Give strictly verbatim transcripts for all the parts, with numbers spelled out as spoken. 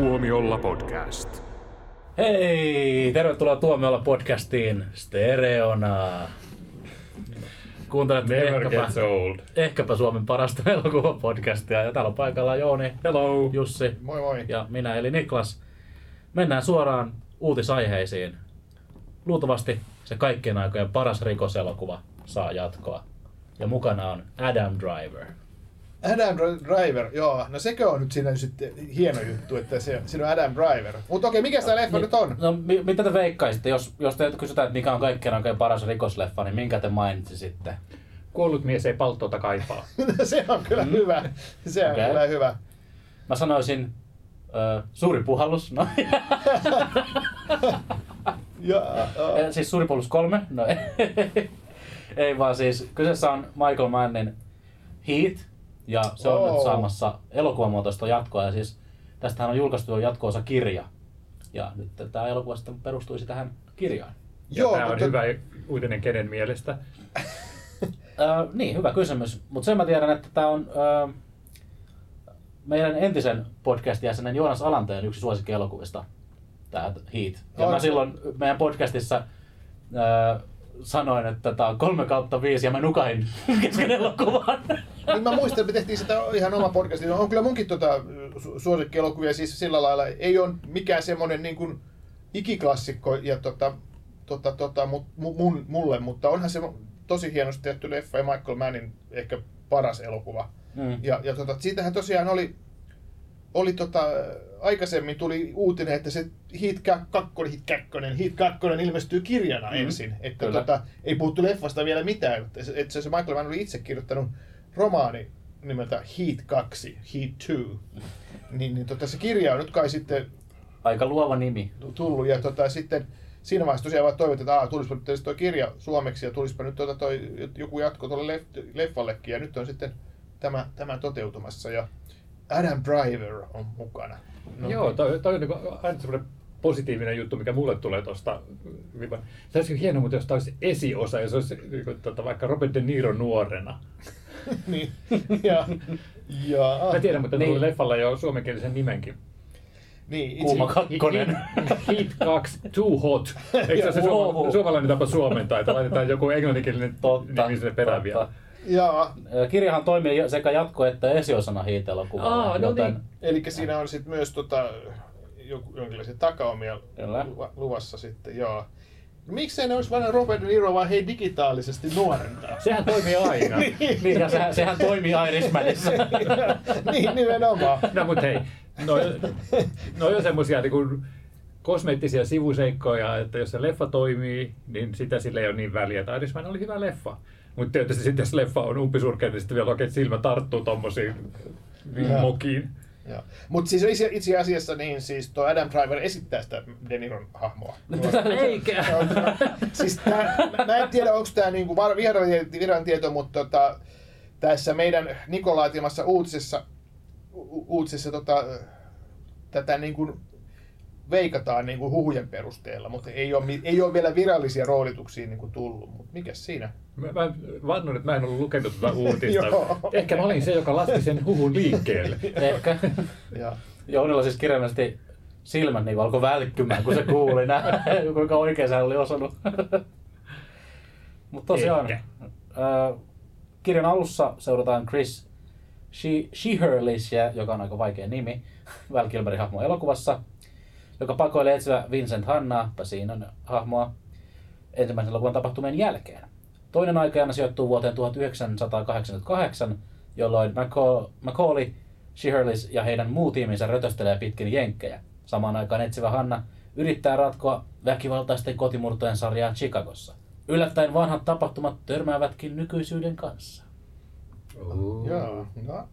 Tuomiolla podcast. Hei, tervetuloa Tuomiolla podcastiin stereona. Kuuntelet ehkäpä, ehkäpä Suomen parasta elokuvapodcastia. Ja täällä on paikalla Jouni, hello, Jussi, moi moi, ja minä eli Niklas. Mennään suoraan uutisaiheisiin. Luultavasti se kaikkien aikojen paras rikoselokuva saa jatkoa. Ja mukana on Adam Driver. Adam Driver, joo. No sekö on nyt siinä sitten hieno juttu, että se, siinä on Adam Driver. Mutta okei, mikä tämä leffa nyt on? No mitä te veikkaisitte? Jos, jos te kysytään, että mikä on kaikkien aikojen paras rikosleffa, niin minkä te mainitsisitte? Kuollut mies ei palttoota kaipaa. Se on kyllä mm. hyvä. Se on okay. Kyllä hyvä. Mä sanoisin äh, Suuri puhallus. No. ja, uh. Siis Suuri puhallus kolme? No ei. Ei vaan siis kyseessä on Michael Mannin Heat. Ja se on oh. nyt saamassa elokuvamuotoista jatkoa, ja siis tästähän on julkaistu jo jatko-osa kirja. Ja nyt tämä elokuva sitten perustuisi tähän kirjaan. Joo, tämä on te... hyvä uutinen kenen mielestä? äh, niin, hyvä kysymys. Mutta sen mä tiedän, että tämä on äh, meidän entisen podcastin Joonas Alanteen yksi suosikkielokuvista, tämä Heat. Ja oh. mä silloin meidän podcastissa äh, sanoin, että tämä on kolme kautta viisi ja mä nukahin kesken elokuvan. Niin mä muistan, että me tehtiin sitä ihan oma podcastin. On kyllä munkin tuota suosikkielokuvia siis sillä lailla. Ei ole mikään semmoinen niin kuin ikiklassikko ja tota, tota, tota, mut, mun, mulle, mutta onhan se tosi hienosti tehty leffa ja Michael Mannin ehkä paras elokuva. Mm. Ja, ja tota, siitähän tosiaan oli, oli tota, aikaisemmin tuli uutinen, että se Heat kaksi ilmestyy kirjana mm. ensin. Että tota, ei puhuttu leffasta vielä mitään. Että se, se Michael Mann oli itse kirjoittanut romaani nimeltä Heat kaksi, Heat two. Niin, niin tota, se kirja on nyt kai sitten aika luova nimi tullut. Ja tota, sitten siinä vaiheessa tosiaan vaan toivot, että aah, tulispa nyt tuo kirja suomeksi ja tulispa nyt tota, toi, joku jatko tuolle lef- leffallekin. Ja nyt on sitten tämä, tämä toteutumassa ja Adam Driver on mukana. No. Joo, toi, toi on niin aina semmoinen positiivinen juttu, mikä mulle tulee tuosta. Se olisi hienoa, mutta jos tämä olisi esiosa ja se olisi niin, tota, vaikka Robert De Niro nuorena. Niin. Ja, ja. Mä tiedän, mutta niin. Tuli leffalla jo suomenkielisen nimenkin. Niin, Kuuma kakkonen. Heat kaksi, too hot. Eikö se ole suomalainen tapa suomentaa, että laitetaan joku englanninkielinen nimi sinne perään vielä? Jaa. Kirjahan toimii sekä jatko- että esiosana Heat-elokuvalla. Ah, no joten niin. Elikkä siinä on sit myös tota, jonkinlaisia takaumia luvassa sitten, joo. Miksei ne olisi vain Robert De Niro, vaan hei digitaalisesti nuorentaa? Sehän toimii aina. niin, niin, ja sehän, sehän toimii Irishmanissa. Niin, nimenomaan. No mut hei, no, no on semmosia niin kosmeettisia sivuseikkoja, että jos se leffa toimii, niin sitä sillä ei ole niin väliä, että Irishman oli hyvä leffa. Mutta tietysti sitten jos leffa on umpisurkea, niin sitten vielä oikein silmä tarttuu tommosiin mokiin. Mutta siis itse, itse asiassa niin siis tuo Adam Driver esittää sitä De Niron hahmoa. Eikä! Siis tää, mä en tiedä, onko tämä niinku viran tieto, mutta tota, tässä meidän Nikon laatimassa uutisessa, u- uutisessa tota, tätä niinku veikataan niinku huhujen perusteella, mutta ei ole, ei ole vielä virallisia roolituksia niinku tullut. Mut mikäs siinä? Mä, mä vannon, että mä en ollut lukenut tätä tuota uutista. Ehkä mä olin se, joka laski sen huhun liikkeelle. Ehkä. Jounilla siis kirjaimellisesti silmän niin alkoi välkkymään, kun se kuuli nää, kuinka oikein sä oli osannut. Mutta tosiaan, äh, kirjan alussa seurataan Chris Sheherlisiä, joka on aika vaikea nimi, Val Kilmerin hahmo elokuvassa, joka pakoilee etsivä Vincent Hannaa, Pacinon hahmoa, ensimmäisen elokuvan tapahtumien jälkeen. Toinen aikajana sijoittuu vuoteen tuhatyhdeksänsataakahdeksankymmentäkahdeksan, jolloin Macaulay, Sheherlis ja heidän muu tiiminsä rötöstelee pitkin jenkkejä. Samaan aikaan etsivä Hanna yrittää ratkoa väkivaltaisten kotimurtojen sarjaa Chicagossa. Yllättäen vanhat tapahtumat törmäävätkin nykyisyyden kanssa. Uh. Joo, no.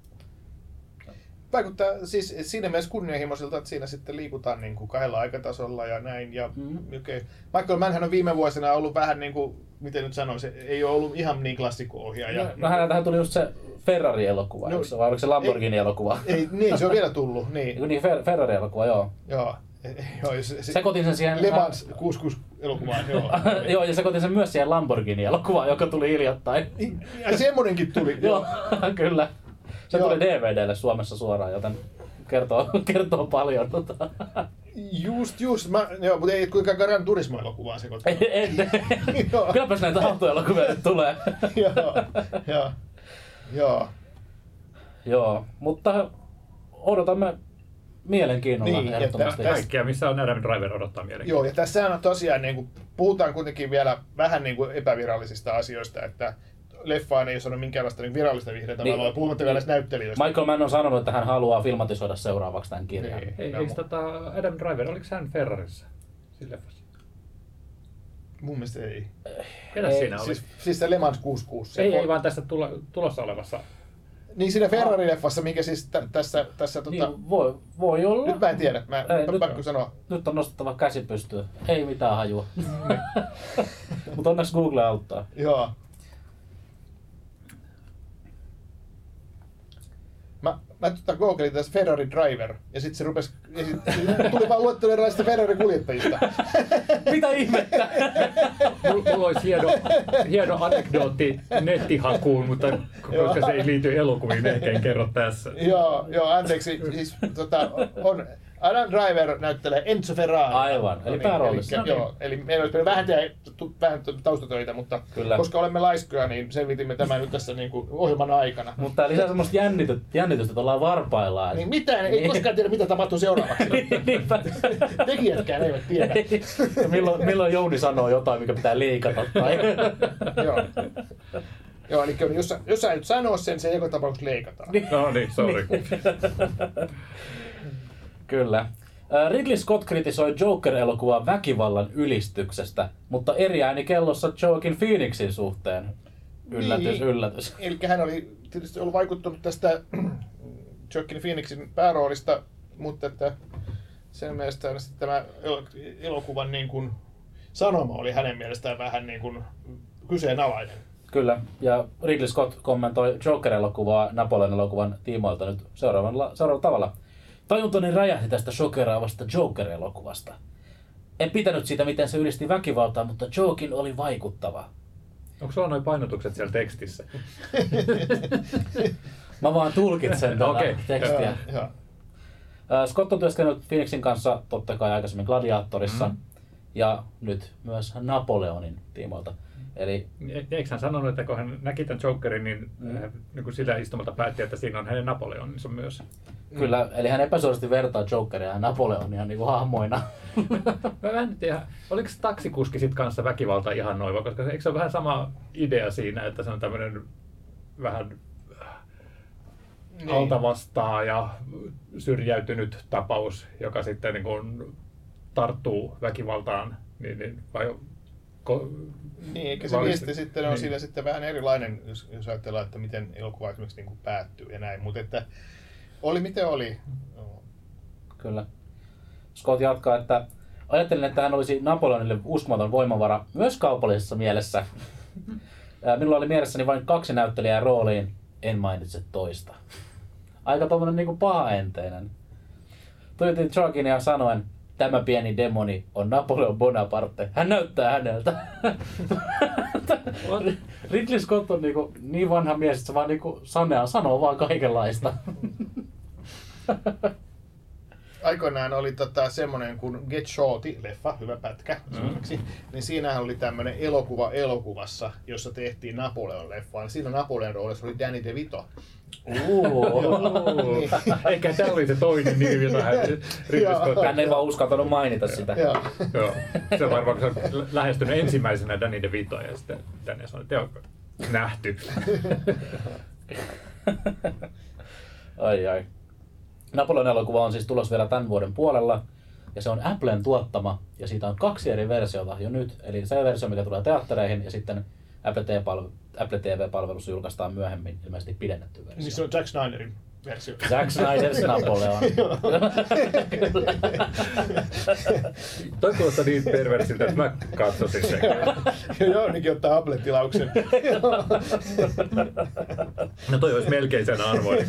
Vaikuttaa siis siinä mielessä kunnianhimoisilta, että siinä sitten liikutaan niin kuin kahdella aikatasolla ja näin. Ja, mm-hmm. okay. Michael Mann on viime vuosina ollut vähän niin kuin, miten nyt sanoin, se ei ole ollut ihan niin klassikkoohjaaja. No, no hänellä tähän tuli just se Ferrari-elokuva, no, vai oliko se Lamborghini-elokuva? Ei, ei, niin, se on vielä tullut. Niin, niin Fer- Ferrari-elokuva, joo. Joo. Joo, se, se, sekoitin sen siihen Le Mans kuusikymmentäkuusi-elokuvaan, joo. Joo, ja sekoitin sen myös siihen Lamborghini-elokuvaan, joka tuli hiljattain. Ja semmoinenkin tuli. Joo, kyllä. Se joo. Tuli D V D:lle Suomessa suoraan, joten kertoo, kertoo paljon. Just, just. Mä, joo, mutta ei kuinka Gran Turismo-elokuvaa sekoittaa. Kylläpäs näitä autoelokuvia nyt tulee. Joo, joo, joo. Joo, mutta odotamme mielenkiinnolla niin, ehdottomasti. Kaikkea, missä on Adam Driver, odottaa mielenkiinnolla. Joo, ja tässähän on tosiaan, niin kuin, puhutaan kuitenkin vielä vähän niin kuin epävirallisista asioista, että leffaan ei ole sanonut minkäänlaista niin virallista vihreätä niin, valoa, puhumatta vielä näistä näyttelijöistä. Michael Mann on sanonut, että hän haluaa filmatisoida seuraavaksi tämän kirjan. Niin, ei, eikö tota Adam Driver, oliko hän Ferrarissa siinä leffassa? Mun mielestä ei. Ketä siinä oli? Siis, siis se Le Mans kuusikymmentäkuusi. Ei, ei vaan tässä tulo, tulossa olevassa. Niin siinä Ferrari-leffassa, minkä siis t- tässä... tässä niin, tota... voi, voi olla. Nyt mä en tiedä, mä en pakko sanoa. Nyt on nostettava käsi pystyyn. Ei mitään hajua. Mutta onneksi Google auttaa. Joo. Mä, mä tota googletin tässä Ferrari Driver ja sit se rupes, ja sit tuli vaan luettelo erilaisista Ferrari kuljettajista. Mitä ihmettä? Mulla, mulla olisi hieno, hieno anekdootti nettihakuun, mutta koska se ei liity elokuviin, ehkä en kerro tässä. Joo, joo, anteeksi. Siis, tota, on, Adam Driver näyttelee Enzo Ferrari. Aivan, eli pääroolissa. Eli, joo, eli meillä olisi vähän, vähän taustatöitä, mutta kyllä, koska olemme laiskoja, niin selvitimme tämän nyt tässä niin kuin ohjelman aikana. Mutta lisää semmoista jännitystä, että ollaan varpaillaan. Niin mitään, ei koskaan tiedä mitä tapahtuu seuraavaksi. Tekijätkään eivät tiedä. milloin, milloin Jouni sanoo jotain, mikä pitää leikata. Tai... joo. Joo, eli jos, jos sä nyt sanoo sen, se joka tapauksessa leikataan. No niin, sorry. Kyllä. Ridley Scott kritisoi Joker-elokuvan väkivallan ylistyksestä, mutta eri ääni kellossa Joaquin Phoenixin suhteen. Yllätys, niin, yllätys. Eli hän oli tietysti ollut vaikuttunut tästä Joaquin Phoenixin pääroolista, mutta että sen mielestään tämä elokuvan niin kuin sanoma oli hänen mielestään vähän niin kuin kyseenalainen. Kyllä, ja Ridley Scott kommentoi Joker-elokuvaa Napoleon-elokuvan tiimoilta nyt seuraavalla, seuraavalla tavalla. Tajuntoni räjähti tästä shokeraavasta Joker-elokuvasta. En pitänyt siitä, miten se ylisti väkivaltaa, mutta Jokin oli vaikuttava. Onko sulla noin painotukset siellä tekstissä? Mä vaan tulkitsen tätä okay, tekstiä. Ja, ja. Scott on työskennellyt Phoenixin kanssa totta kai aikaisemmin Gladiatorissa mm. ja nyt myös Napoleonin tiimoilta. Eli... E, eikö hän sanonut, että kun hän näki tämän Jokerin, niin, mm. äh, niin kun sillä istumalta päätti, että siinä on hänen Napoleoninsa myös. Kyllä, eli hän epäsuorasti vertaa Jokeria ja Napoleonia niin kuin hahmoina. Mä en tiedä, oliko taksikuski sit kanssa väkivalta ihan noiva, koska eikö se ole vähän sama idea siinä, että se on tämmöinen vähän niin, alta vastaan ja syrjäytynyt tapaus, joka sitten niin kun tarttuu väkivaltaan, niin, niin vai Ko- niin, eikä se valist... viesti sitten on niin, siinä sitten vähän erilainen, jos, jos ajatellaan, että miten elokuva esimerkiksi niin kuin päättyy ja näin, mutta että oli miten oli. No. Kyllä. Scott jatkaa, että ajattelin, että hän olisi Napoleonille uskomaton voimavara myös kaupallisessa mielessä. Minulla oli mielessäni vain kaksi näyttelijää rooliin, en mainitse toista. Aika tommonen niin kuin pahaenteinen. Tuijotin Joaquinia sanoen, tämä pieni demoni on Napoleon Bonaparte. Hän näyttää häneltä. Ridley Scott on niin, kuin, niin vanha mies, että se vaan niin sanea, sanoo vaan kaikenlaista. Aikoinaan oli tota semmoinen kuin Get Shorty-leffa, hyvä pätkä suomeksi, mm. niin siinähän oli tämmöinen elokuva elokuvassa, jossa tehtiin Napoleon-leffaa. Siinä Napoleon roolissa oli Danny DeVito. Niin. Eikä tämä oli se toinen nimi, jota hän riippisi. Hän ei vaan uskaltanut mainita sitä. Joo. Se on varmaan, kun se on lähestynyt ensimmäisenä Danny DeVitoa ja sitten tänne sanoi, että onko nähty. Ai ai. Napoleon-elokuva on siis tulos vielä tämän vuoden puolella, ja se on Applen tuottama, ja siitä on kaksi eri versiota jo nyt, eli se versio, mikä tulee teattereihin, ja sitten Apple T V-palvelussa julkaistaan myöhemmin ilmeisesti pidennetty versio. Niin se on Jack Snyderin versio. Jack Snyder's Napoleon. Toi kuulostaa niin perversiltä, että mä katsoisin sen. Joo, niinkin ottaa Apple-tilauksen. No toi olisi melkein sen arvoinen.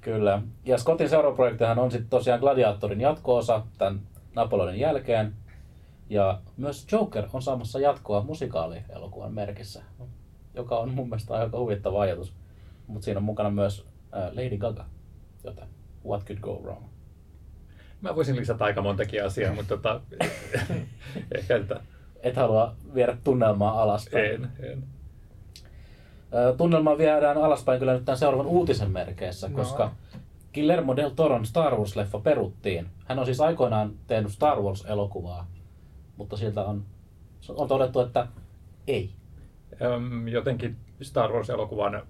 Kyllä. Ja Scottin seuraaprojektihan on sitten tosiaan Gladiatorin jatko-osa tämän Napoleonin jälkeen. Ja myös Joker on saamassa jatkoa musikaalielokuvan merkissä, joka on mun mielestä aika huvittava ajatus. Mutta siinä on mukana myös äh, Lady Gaga, joten what could go wrong? Mä voisin lisätä aika montakin asiaa, mutta tota, ehkä että... Et halua viedä tunnelmaa alaspäin. En, en. Tunnelmaa viedään alaspäin kyllä nyt tämän seuraavan uutisen merkeissä, no. koska Guillermo del Toron Star Wars-leffa peruttiin. Hän on siis aikoinaan tehnyt Star Wars-elokuvaa, mutta sieltä on, on todettu, että ei. Jotenkin Star Wars-elokuvan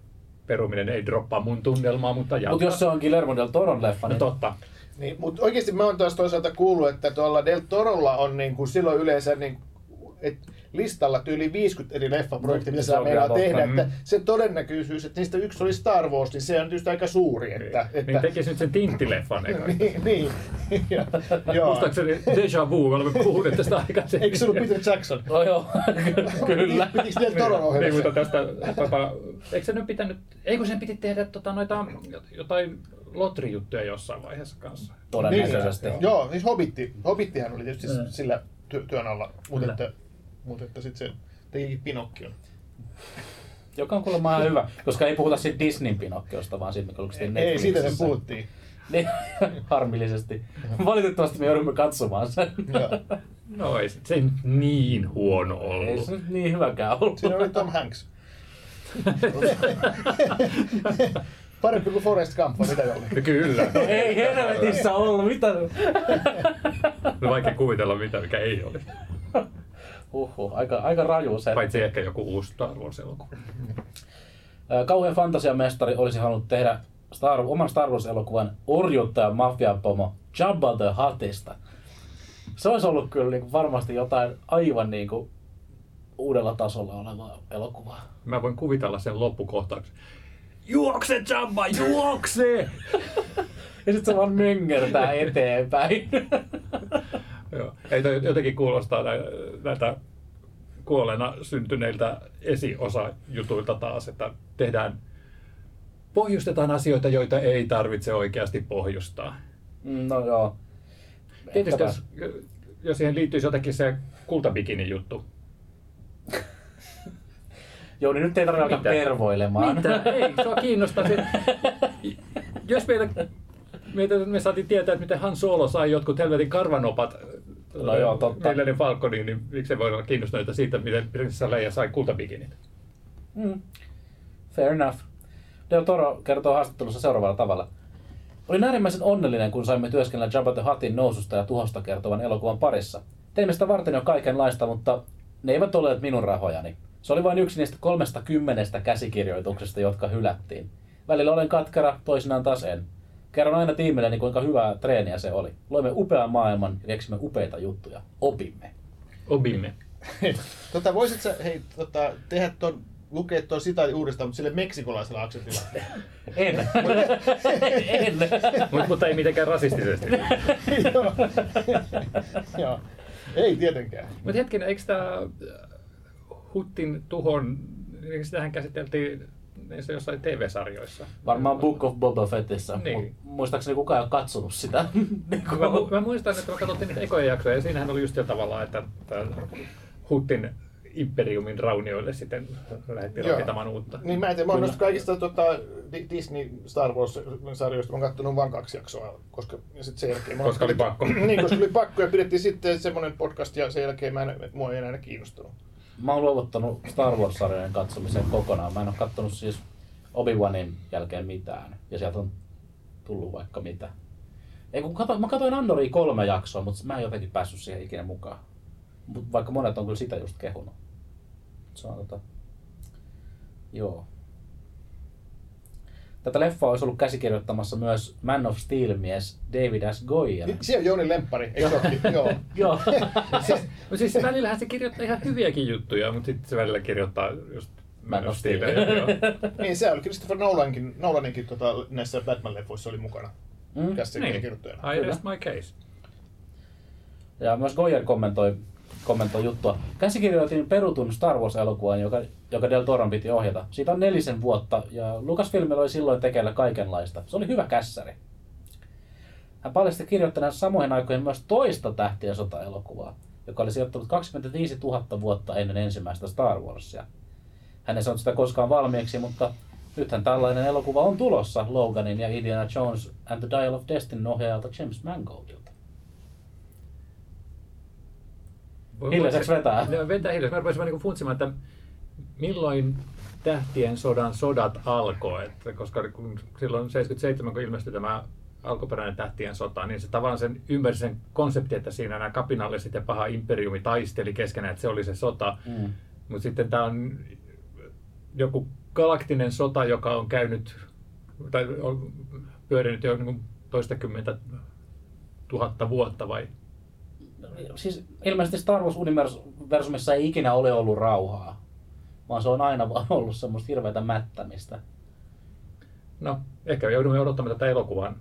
peruminen ei droppaa mun tunnelmaa, mutta jatkaa. Mutta jos se on Guillermo del Toron leffa, niin... No totta. Niin, mutta oikeasti mä oon taas toisaalta kuullut, että tuolla Del Torolla on niin kuin silloin yleensä niin, et listalla yli viisikymmentä eri leffaprojektia, mitä saa meillä tehdä. Että se todennäköisyys, että niistä yksi oli Star Wars, niin se on tietysti aika suuri. Että, niin, että... niin tekisi nyt sen tinttileffan eka. niin, niin. Muistaakseni Deja Vu, olemme puhuneet tästä aikaisemmin. Eikö se ollut Peter Jackson? No joo, kyllä. Pitikö Del Toron ohjelmassa? Niin, tästä, tota, eikö se nyt pitänyt, eikö sen piti tehdä tota, noita jotain... Lotri-juttuja jossain vaiheessa kanssa. Todennäköisesti. Niin, joo, joo, siis Hobbitti. Hobbittihan oli tietysti mm. sillä ty- työn alla, mutta että, mut että sit se teki Pinokkion. Joka on kuulemma ihan hyvä, koska ei puhuta siitä Disneyn Pinokkiosta, vaan siitä, mikä lukstiin Netflixissä. Ei, siitä sen puhuttiin. Niin, harmillisesti. Valitettavasti me joudumme katsomaan sen. Joo. No ei se nyt niin huono ollut. Ei se nyt niin hyväkään ollut. Siinä oli Tom Hanks. Parempi kuin Forrest Gump, mitä jollain. Kyllä. Ei helvetissä ollut, mitä? No vaikea kuvitella mitä, mikä ei ole. Huhhuh, aika, aika raju se. Paitsi ehkä joku uusi Star Wars-elokuva. Kauhean fantasiamestari olisi halunnut tehdä Star, oman Star Wars-elokuvan orjuttajan mafiapomo Jabba the Huttista. Se olisi ollut kyllä niin kuin varmasti jotain aivan niin kuin uudella tasolla olevaa elokuvaa. Mä voin kuvitella sen loppukohtauksen. Juokse, Jabba, juokse! Ja sit se vaan möngertää eteenpäin. Joo. Ei toi jotenkin kuulostaa näitä kuolleena syntyneiltä esiosajutuilta taas, että tehdään, pohjustetaan asioita, joita ei tarvitse oikeasti pohjustaa. No joo. Tietysti jos, jos siihen liittyisi jotenkin se kultabikini juttu. Joo, niin nyt ei tarvitse alkaa pervoilemaan. Mitä? Ei, sua kiinnostaa se. Jos meitä, meitä, me saatiin tietää, että miten Han Solo sai jotkut helvetin karvanopat no Millennium Falconiin, niin miksei voi olla kiinnostuneita siitä, miten prinsessa Leia sai kultabikinin. Mm. Fair enough. Del Toro kertoo haastattelussa seuraavalla tavalla. Olin äärimmäisen onnellinen, kun saimme työskennellä Jabba the Huttin noususta ja tuhosta kertovan elokuvan parissa. Teimme sitä varten jo kaikenlaista, mutta ne eivät olleet minun rahojani. Se oli vain yksi niistä kolmesta kymmenestä käsikirjoituksesta, jotka hylättiin. Välillä olen katkera, toisinaan taas en. Kerron aina tiimilleni, kuinka hyvää treeniä se oli. Loimme upean maailman ja keksimme upeita juttuja. Opimme. Opimme. tota, voisit sä hei, tota, tehdä ton, lukea tuon sitä uudestaan, mutta sille meksikolaisella aksentilla? en. en. Mut, mutta ei mitenkään rasistisesti. Joo. Joo. Ei tietenkään. Mut hetkinen, eikö tää... Huttin tuhon, sitähän käsiteltiin niissä jossain T V-sarjoissa. Varmaan Book of Boba Fettissä. Niin. Muistaakseni kukaan ei ole katsonut sitä. mä, mu- mä muistan, että me katsottiin niitä ekoja jaksoja ja siinähän oli just jo tavallaan, että Huttin imperiumin raunioille sitten lähdettiin rakentamaan uutta. Niin mä en tiedä, mä oon kaikista tota, Disney Star Wars-sarjoista on kattonut vain kaksi jaksoa, koska ja sit sen jälkeen... Koska oli pakko. Niin, koska oli pakko ja pidettiin sitten semmoinen podcast ja sen jälkeen mä en, mua ei enää kiinnostunut. Mä oon luovuttanut Star Wars-sarjojen katsomisen kokonaan. Mä en oo kattonut siis Obi-Wanin jälkeen mitään. Ja sieltä on tullut vaikka mitä. Ei, kun kato, mä katsoin Andoria kolme jaksoa, mutta mä en jotenkin päässyt siihen ikinä mukaan. Vaikka monet on kyllä sitä just kehunut. Se on tota... Joo. Tätä leffaa olisi ollut käsikirjoittamassa myös Man of Steel-mies David S. Goyer. Se on Jounin lemppari, eikö se Joo. Joo. siis, siis välillähän se kirjoittaa ihan hyviäkin juttuja, mutta sitten se välillä kirjoittaa just Man, Man of Steel. Niin, se oli Christopher Nolankin, Nolaninkin tota, näissä Batman-leffoissa oli mukana mm. käsikirjoittajana. Niin. I rest my case. Ja myös Goyer kommentoi, kommentoi juttua. Käsikirjoitin perutun Star Wars-elokuvan, joka, joka Del Toron piti ohjata. Siitä on nelisen vuotta ja Lucasfilmilla oli silloin tekeillä kaikenlaista. Se oli hyvä kässäri. Hän paljasti kirjoittaneensa samoihin aikoihin myös toista Tähtien sota-elokuvaa, joka oli sijoittanut kaksikymmentäviisituhatta vuotta ennen ensimmäistä Star Warsia. Hän ei sanonut sitä koskaan valmiiksi, mutta Nythän tällainen elokuva on tulossa Loganin ja Indiana Jones and the Dial of Destiny -ohjaajalta James Mangoldilta. Hiljaiseksi vetää. Vetää hiljaiseksi. Mä rupesin niinku funtsimaan, että milloin Tähtien sodan sodat alkoi, että koska kun silloin seitsemänkymmentäseitsemän, kun ilmestyi tämä alkuperäinen Tähtien sota, niin se tavallaan sen ymmärsi sen konsepti, että siinä nämä kapinalliset ja paha imperiumi taisteli keskenään, että se oli se sota. Mm. Mutta sitten tämä on joku galaktinen sota, joka on käynyt tai on pyörinyt jo niin toistakymmentä tuhatta vuotta vai? Siis ilmeisesti Star Wars-universumissa ei ikinä ole ollut rauhaa, vaan se on aina vaan ollut semmoista hirveätä mättämistä. No, ehkä joudumme odottamaan tätä elokuvan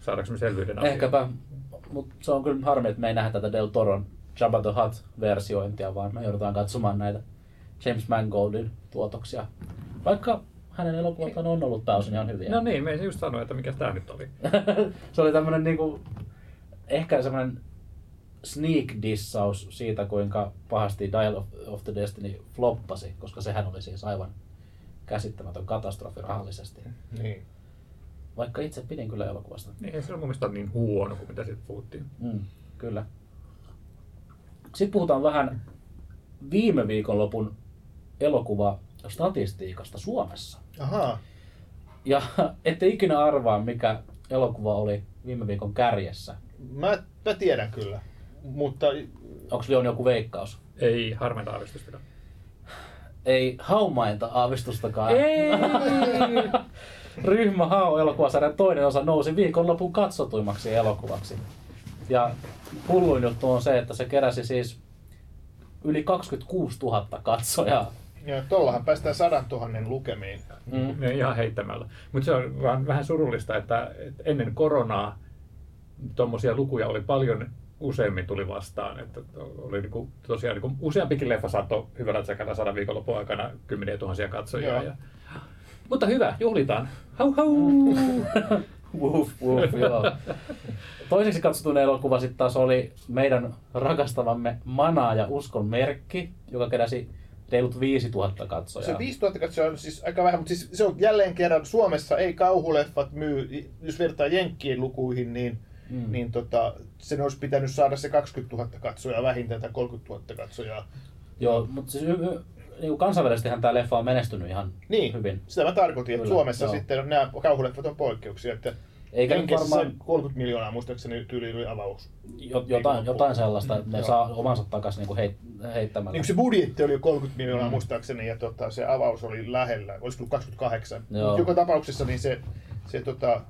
saadaanko me selvyyden asiaa. Ehkäpä, mutta se on kyllä harmi, että me ei nähdä tätä Del Toron Jabba the Hutt-versiointia, vaan me joudutaan katsomaan näitä James Mangoldin tuotoksia. Vaikka hänen elokuvataan on ollut pääosin ihan hyviä. No niin, me ei just sanoa, että mikä tämä nyt oli. Se oli tämmönen niinku, ehkä semmoinen sneak-dissaus siitä, kuinka pahasti Dial of, of the Destiny floppasi, koska sehän oli siis aivan käsittämätön katastrofi rahallisesti. Niin. Vaikka itse pidin kyllä elokuvasta. Niin, ei se ole mun mielestä niin huono kuin mitä siitä puhuttiin. Mm, kyllä. Sitten puhutaan vähän viime viikonlopun elokuvastatistiikasta Suomessa. Ahaa. Ja ette ikinä arvaa, mikä elokuva oli viime viikon kärjessä. Mä, mä tiedän kyllä, mutta... Onko Leon joku veikkaus? Ei harmainta aavistusta. Ei haumainta aavistustakaan. Ei! Ryhmä Hao-elokuvasarjan toinen osa nousi viikonlopun katsotuimmaksi elokuvaksi. Ja hulluin juttu on se, että se keräsi siis yli kaksikymmentäkuusituhatta katsojaa. Ja tuollahan päästään sadantuhannen lukemiin. Mm. Ihan heittämällä. Mutta se on vaan vähän surullista, että ennen koronaa tuommoisia lukuja oli paljon useammin tuli vastaan. Että oli niinku, tosiaan niinku, useampikin leffa saattoi hyvällä tsekalla sadan viikonlopun aikana kymmeniä tuhansia katsojia. Ja... Mutta hyvä, juhlitaan. Hau hau! Wuff, wuff, joo. Toiseksi katsotun elokuva sitten taas oli meidän rakastavamme Manaa ja uskon merkki, joka keräsi reilut viisituhatta katsojaa. Se viisituhatta katsojaa on siis aika vähän, mutta siis se on jälleen kerran Suomessa ei kauhuleffat myy, jos vertaa jenkkien lukuihin, niin, mm. niin tota, sen olisi pitänyt saada se kaksikymmentätuhatta katsojaa vähintään tai kolmekymmentätuhatta katsojaa. Joo, mutta siis niin kuin kansainvälisestihän tämä leffa on menestynyt ihan niin, hyvin. Sitä mä tarkoitin, että kyllä, Suomessa joo. Sitten nämä kauhuleffat on poikkeuksia. Että eikä varmaan kolmekymmentä miljoonaa muistaakseni tyyliin oli avaus. Jotain, jotain sellaista, että ne joo. Saa omansa takaisin niinku heit, heittämällä. Niin, se budjetti oli jo kolmekymmentä miljoonaa mm. muistaakseni ja tota, se avaus oli lähellä, olisiko kaksikymmentäkahdeksan. Mut joka tapauksessa niin se, se, tota,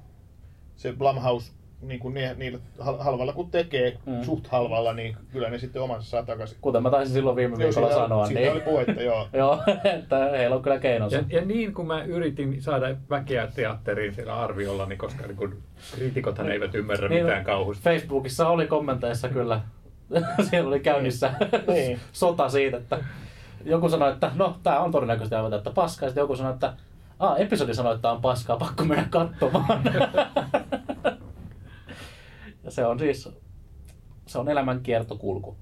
se Blumhouse niin kuin niillä, niillä halvalla kun tekee, mm. suht halvalla, niin kyllä ne sitten omansa saa takaisin. Kuten mä taisin silloin viime viikolla sanoa. Siitä niin. Oli puhetta, joo. Joo, että heillä on kyllä keinonsa. Ja, ja niin kuin mä yritin saada väkeä teatteriin siellä arviolla, niin koska niin kun kriitikothan eivät ymmärrä niin, mitään kauhusta. Facebookissa oli kommenteissa kyllä, siellä oli käynnissä niin. Sota siitä, että joku sanoi, että no tää on todennäköisesti aivan täyttä paskaa, ja sitten joku sanoi, että ah, episodi sanoi, että on paskaa, pakko mennä katsomaan. Se on siis se on elämän kiertokulku.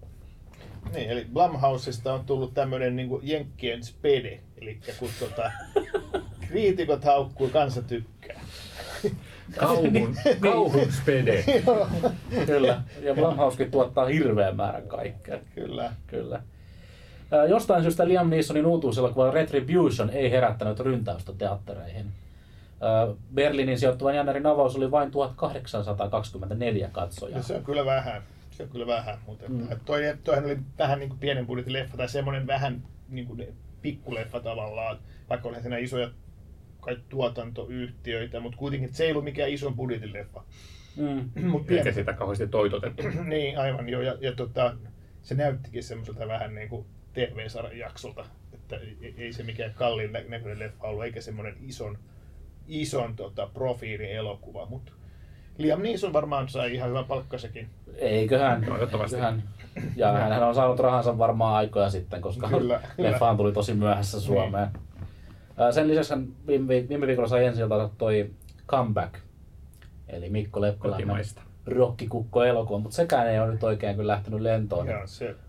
Niin, eli Blumhousesta on tullut tämmöinen niinku jenkkien spede, eli kun tota, kriitikot haukkuu, kansa tykkää. Kauhun, kauhun spede. Kyllä, ja Blumhousekin tuottaa hirveän määrän kaikkea. Kyllä. Kyllä. Jostain syystä Liam Neesonin uutuuselokuva Retribution ei herättänyt ryntäystä teattereihin. Berliinin sijoittuvan Jännärin avaus oli vain tuhatkahdeksansataakaksikymmentäneljä katsojaa. No se on kyllä vähän, se on kyllä vähän, mutta mm. toi, toihan oli vähän niin kuin pienen budjetin leffa tai semmoinen vähän niin kuin pikkuleffa tavallaan, vaikka olihan siinä isoja kai tuotantoyhtiöitä, mutta kuitenkin se ei ollut mikään ison budjetin leffa. Mm. Eikä pieni. Sitä kauheasti toitotettu. Niin, aivan joo, ja, ja tota, se näyttikin semmoiselta vähän niin kuin T V-sarjan jaksolta, että ei, ei se mikään kalliin näköinen leffa ollut, eikä semmoinen ison ison tota, profiilielokuva, mutta Liam Neeson varmaan sai ihan hyvän palkkasekin. Eiköhän. Eiköhän. Ja hän on saanut rahansa varmaan aikoja sitten, koska leffaan tuli tosi myöhässä Suomeen. Niin. Sen lisäksi hän viime, viime viikolla sai ensi iltansa toi Comeback, eli Mikko Leppälä. Kotimaista. rokkikukko-elokuva, mutta sekään ei ole nyt oikein kyllä lähtenyt lentoon. Jaa,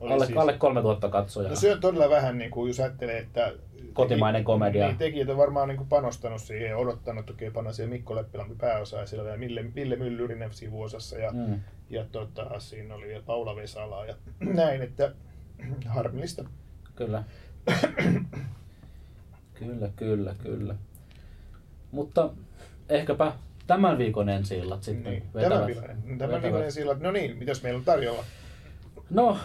alle, siis... alle kolmetuhatta katsojaa. No se on todella vähän, niin kuin jos ajattelee, että... Kotimainen teki, komedia. Niin, tekijät on varmaan niin kuin panostanut siihen ja odottanut, okei, pannaan siihen Mikko Leppilampi pääosaisella ja Ville, Ville Myllyrinen sivuosassa ja, mm. ja tota, siinä oli ja Paula Vesalaa ja näin, että harmillista. Kyllä. Kyllä, kyllä, kyllä. Mutta ehkäpä tämän viikon ensi-illat sitten niin, vetävät. Tämän, tämän viikon ensi-illat. No niin, mitäs meillä on tarjolla? No,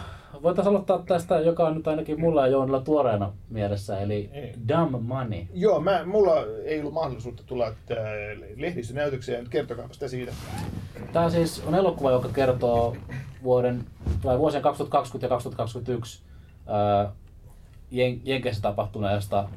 voitaisiin aloittaa tästä, joka on nyt ainakin mulla ja Joonilla tuoreena mielessä, eli ei. Dumb Money. Joo, mä, mulla ei ollut mahdollisuutta tulla lehdistönäytökseen, nyt kertokaapas te siitä. Tämä siis on elokuva, joka kertoo vuoden, tai vuosien kaksituhattakaksikymmentä ja kaksituhattakaksikymmentäyksi ää, jen, Jenkeissä tapahtuneesta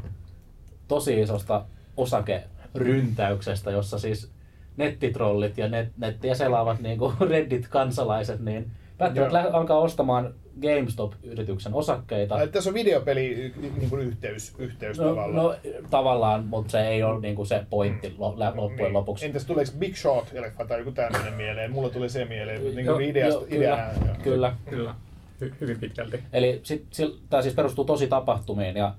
tosi isosta osakeryntäyksestä, jossa siis nettitrollit ja net, nettiä selaavat niin kuin Reddit-kansalaiset, niin päättävät lä- alkaa ostamaan GameStop-yrityksen osakkeita. Ai, tässä on videopeli niin kuin yhteys, yhteys no, tavallaan. No, tavallaan, mutta se ei ole niin kuin se pointti loppujen niin. lopuksi. Entäs tuleeko Big Short-elokuva tai joku tämmöinen mieleen? Mulla tuli se mieleen, mutta niin kuin ideasta jo, ideaan. Kyllä, jo. kyllä. kyllä. Hy- hyvin pitkälti. Eli sit, sit, tämä siis perustuu tosi tapahtumiin ja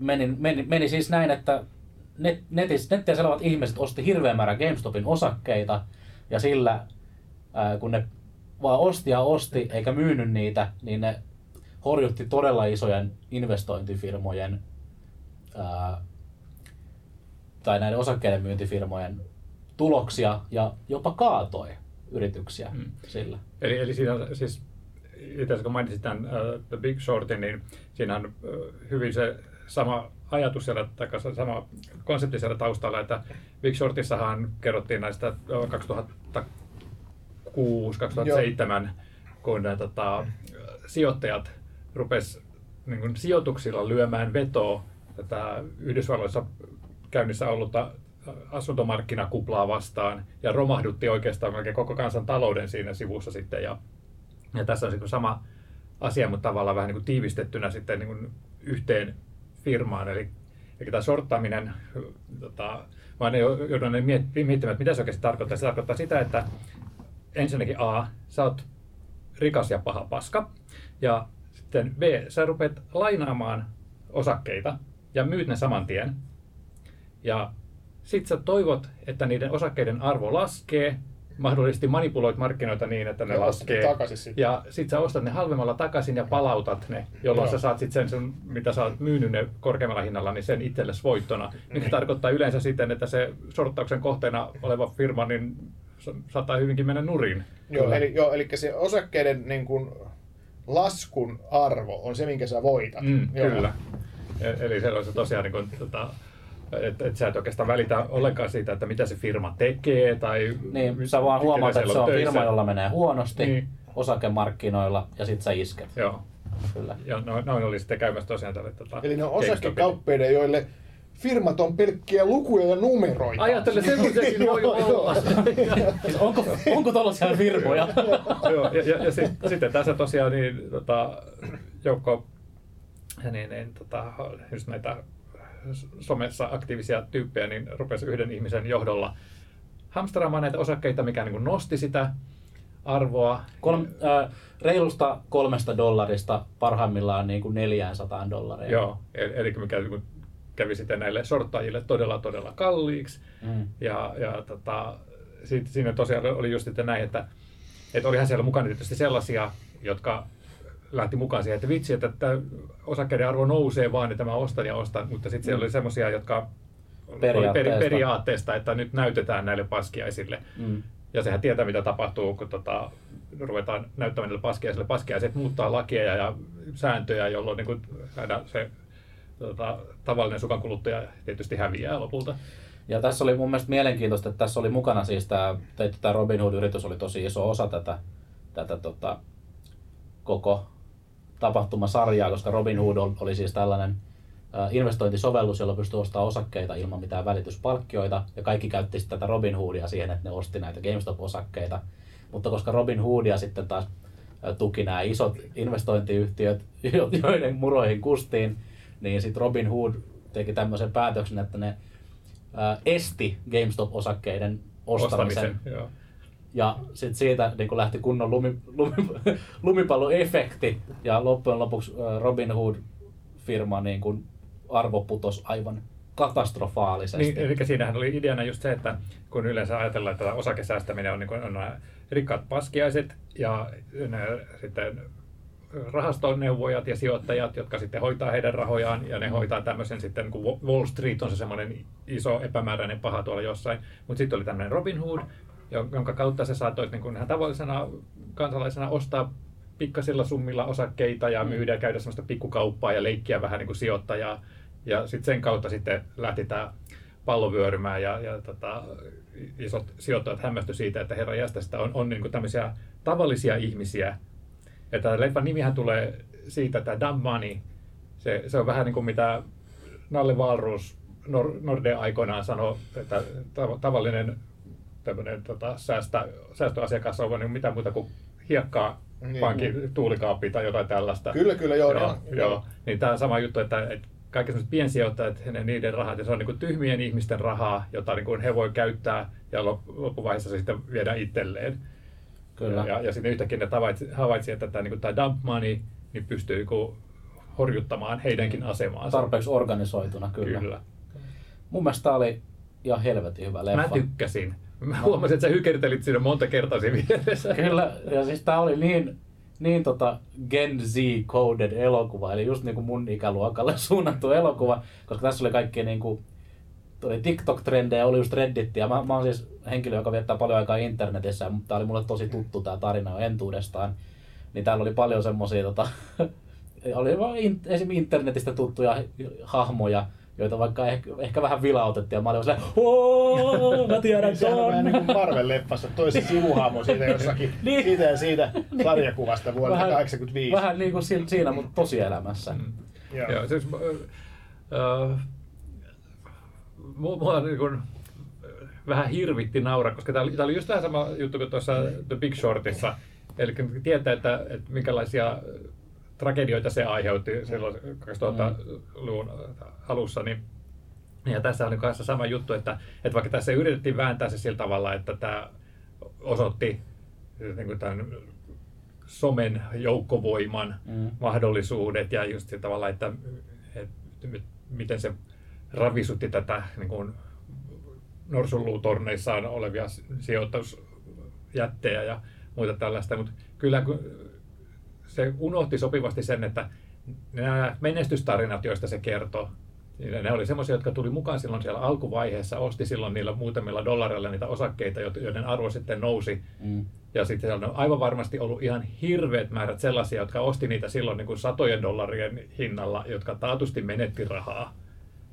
meni, meni, meni siis näin, että net, netis, nettiä selaavat ihmiset osti hirveän määrän GameStopin osakkeita ja sillä, ää, kun ne vaan osti ja osti eikä myynyt niitä, niin ne horjutti todella isojen investointifirmojen ää, tai näiden osakkeiden myyntifirmojen tuloksia ja jopa kaatoi yrityksiä mm. sillä. Eli, eli siinä siis, itse kun mainitsit tämän uh, The Big Shortin, niin siinä on uh, hyvin se sama ajatus siellä, tai sama konsepti siellä taustalla, että Big Shortissahan kerrottiin näistä uh, kaksituhattakuusi kaksituhattaseitsemän, kun nämä tota, sijoittajat rupes niin kuin sijoituksilla lyömään vetoa tätä Yhdysvalloissa käynnissä ollutta asuntomarkkinakuplaa vastaan ja romahdutti oikeastaan melkein koko kansan talouden siinä sivussa sitten. Ja, ja tässä on niin kuin sama asia, mutta tavallaan vähän niin kuin tiivistettynä sitten niin kuin yhteen firmaan. Eli, eli tämä sorttaaminen, tota, mä aina joudun miettimään, että mitä se oikeasti tarkoittaa. Se tarkoittaa sitä, että ensinnäkin A, sä oot rikas ja paha paska, ja sitten B, sä rupeat lainaamaan osakkeita ja myyt ne saman tien. Ja sit sä toivot, että niiden osakkeiden arvo laskee, mahdollisesti manipuloit markkinoita niin, että ne ja laskee, ja sit sä ostat ne halvemmalla takaisin ja palautat ne, jolloin Joo. sä saat sit sen, sen, mitä sä oot myynyt ne korkeammalla hinnalla, niin sen itsellesi voittona, mikä mm. tarkoittaa yleensä sitten, että se sorttauksen kohteena oleva firma, niin saattaa hyvinkin mennä nurin. Joo, eli, joo, eli se osakkeiden niin kuin, laskun arvo on se, minkä sä voitat. Mm, kyllä. Eli se on se tosiaan, niin kuin, tota, että et sä et oikeastaan välitä ollenkaan siitä, että mitä se firma tekee. Tai niin, sä vaan huomaat, että se on töissä. Firma, jolla menee huonosti niin. osakemarkkinoilla ja sit sä isket. Joo, kyllä. Ja noin, noin oli sitten käymässä tosiaan tälle tota, eli ne on osakekauppeiden, joille firmat on pelkkiä lukuja ja numeroita. Ajattele, semmoisenkin voi olla. onko onko tällaisia firmoja? Joo, ja, ja, ja sit, sitten tässä tosiaan niin, tota, joukko niin, niin, tota, just näitä somessa aktiivisia tyyppejä niin rupesi yhden ihmisen johdolla hamstraamaan näitä osakkeita, mikä niin kuin nosti sitä arvoa. Kolm, äh, reilusta kolmesta dollarista parhaimmillaan niin kuin neljäsataa dollaria. Joo, eli mikä niin kuin, kävi sitten näille sorttajille todella todella kalliiksi mm. ja, ja tota, sit, siinä tosiaan oli just että näin, että, että olihan siellä mukana tietysti sellaisia, jotka lähti mukaan siihen, että vitsi, että, että osakkeiden arvo nousee vaan, että mä ostan ja ostan, mutta sitten siellä mm. oli sellaisia, jotka periaatteesta. Oli periaatteesta, että nyt näytetään näille paskiaisille mm. ja sehän tietää mitä tapahtuu, kun tota, ruvetaan näyttämään näille paskiaisille, paskiaiset muuttaa lakia ja sääntöjä, jolloin niin kun aina se Tota, tavallinen sukankuluttaja tietysti häviää lopulta. Ja tässä oli mun mielestä mielenkiintoista, että tässä oli mukana siis tämä, tämä Robin Hood-yritys oli tosi iso osa tätä, tätä tota, koko tapahtumasarjaa, koska Robin Hood oli siis tällainen investointisovellus, jolla pystyi ostamaan osakkeita ilman mitään välityspalkkioita, ja kaikki käytti sitten tätä Robin Hoodia siihen, että ne osti näitä GameStop-osakkeita. Mutta koska Robin Hoodia sitten taas tuki nämä isot investointiyhtiöt, joiden muroihin kustiin, niin sitten Robin Hood teki tämmöisen päätöksen, että ne ää, esti GameStop-osakkeiden ostamisen. ostamisen Ja sitten siitä niin kun lähti kunnon lumi, lumi, lumipalloefekti ja loppujen lopuksi Robin Hood-firma niin kun arvo putosi aivan katastrofaalisesti. Niin, eli siinähän oli ideana just se, että kun yleensä ajatellaan, että osakesäästäminen on, niin kun on rikkaat paskiaiset ja ne, sitten rahastoneuvojat ja sijoittajat, jotka sitten hoitaa heidän rahojaan ja ne hoitaa tämmöisen sitten, kun Wall Street on se semmoinen iso epämääräinen paha tuolla jossain, mutta sitten oli tämmöinen Robin Hood, jonka kautta sä saatoit niin kuin ihan tavallisena kansalaisena ostaa pikkasilla summilla osakkeita ja myydä, käydä semmoista pikkukauppaa ja leikkiä vähän niin kuin sijoittajaa. Ja sitten sen kautta sitten lähti tämä pallo vyörymään ja, ja tota, isot sijoittajat hämmästyivät siitä, että herran jästä sitä on, on niin kuin tämmöisiä tavallisia ihmisiä. Ja tämä leffan nimihän tulee siitä, tämä Dumb Money, se, se on vähän niin kuin mitä Nalle Wahlroos Nor- Nordea aikoinaan sanoi, että tav- tavallinen tämmöinen tota, säästö, säästöasiakas on niin mitään muuta kuin hiekkaa niin, pankin tuulikaapia tai jotain tällaista. Kyllä, kyllä, joo. joo, joo. joo. Niin tämä on sama juttu, että, että kaikki sellaiset piensijoittajat, ne, niiden rahat, ja se on niin kuin tyhmien ihmisten rahaa, jota niin kuin he voi käyttää ja loppuvaiheessa se sitten viedään itselleen. Kyllä. Ja, ja sitten yhtäkkiä ne havaitsi, että tämä, niin kuin tämä dump money niin pystyy niin kuin horjuttamaan heidänkin asemaansa. Tarpeeksi organisoituna, kyllä. kyllä. Mun mielestä tämä oli ihan helvetin hyvä leffa. Mä tykkäsin. Mä huomasin, että sä hykertelit siinä monta kertaa siinä vieressä. Kyllä, ja siis tää oli niin, niin tota Gen Z-coded elokuva, eli just niinku mun ikäluokalle suunnattu elokuva, koska tässä oli kaikki niinku oli TikTok-trendejä, oli just Reddit, ja mä, mä oon siis henkilö, joka viettää paljon aikaa internetissä, mutta tää oli mulle tosi tuttu tää tarina jo entuudestaan, niin täällä oli paljon semmosia tota, oli vaan in, esim. Internetistä tuttuja hahmoja, joita vaikka ehkä, ehkä vähän vilautettiin ja mä olin vaan silleen ooo, mä tiedän ton! On vähän niin kuin Marvel-leffassa, toisen sivuhahmo siitä jossakin, niin, siitä ja siitä sarjakuvasta vuonna vähän, kahdeksankymmentäviisi. Vähän niin kuin siinä, mutta tosielämässä. Mm. Joo. Joo, siis, äh, mua niin kuin vähän hirvitti nauraa, koska tää oli, tää oli just vähän sama juttu kuin tuossa The Big Shortissa. Eli tietää, että, että minkälaisia tragedioita se aiheutti silloin kaksituhattaluvun alussa, niin ja tässä oli kanssa sama juttu, että, että vaikka tässä yritettiin vääntää se sillä tavalla, että tämä osoitti niin kuin tämän somen joukkovoiman mm. mahdollisuudet ja just sillä tavalla, että, että miten se ravisutti tätä niin kuin norsunluutorneissaan olevia sijoitusjättejä ja muuta tällaista, mutta kyllä se unohti sopivasti sen, että nämä menestystarinat, joista se kertoi, ne oli semmoisia, jotka tuli mukaan silloin siellä alkuvaiheessa, osti silloin niillä muutamilla dollareilla niitä osakkeita, joiden arvo sitten nousi. Mm. Ja sitten siellä on aivan varmasti ollut ihan hirveät määrät sellaisia, jotka osti niitä silloin niin kuin satojen dollarien hinnalla, jotka taatusti menetti rahaa.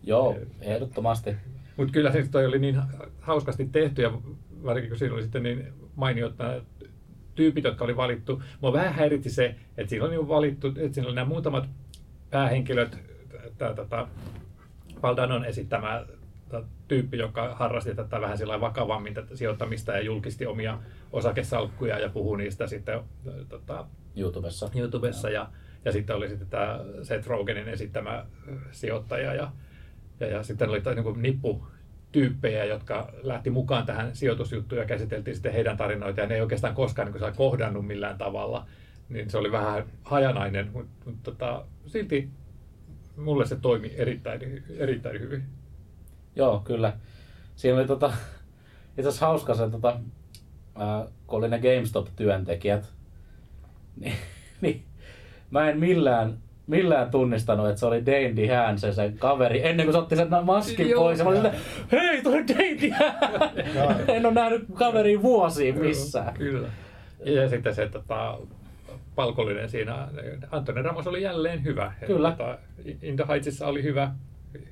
Joo, ehdottomasti. Mutta kyllä se toi oli niin hauskasti tehty ja varsinkin kun siinä oli sitten niin mainioittaa, tyypit, jotka oli valittu. Mua vähän häiritsi se, että siinä oli valittu, että siinä oli nämä muutamat päähenkilöt, tämä tätä Valdanon esittämä tää, tyyppi, joka harrasti tätä vähän sillä vakavammin tätä sijoittamista ja julkisti omia osakesalkkuja ja puhui niistä sitten tota, YouTubessa. YouTubessa ja. Ja, ja sitten oli sitten tämä Seth Rogenin esittämä sijoittaja ja, ja, ja sitten oli tämä niin kuin nippu tyyppejä, jotka lähti mukaan tähän sijoitusjuttuun ja käsiteltiin sitten heidän tarinoita ja ne ei oikeastaan koskaan niin kohdannut millään tavalla, niin se oli vähän hajanainen, mutta, mutta tota, silti mulle se toimi erittäin, erittäin hyvin. Joo, kyllä. Siinä oli tota, itse asiassa hauska se, tota, ää, kun oli ne GameStop-työntekijät, niin, niin mä en millään millään tunnistanut, että se oli Dane DeHaan se sen kaveri, ennen kuin se otti sen maskin Joo, pois. Ja mä olin silleen, hei, toi Dane DeHaan! En ole nähnyt kaveria vuosiin missään. Kyllä. Ja sitten se tota, palkollinen siinä, Anthony Ramos oli jälleen hyvä. Kyllä. Ja, tota, In the Heightsissa oli hyvä.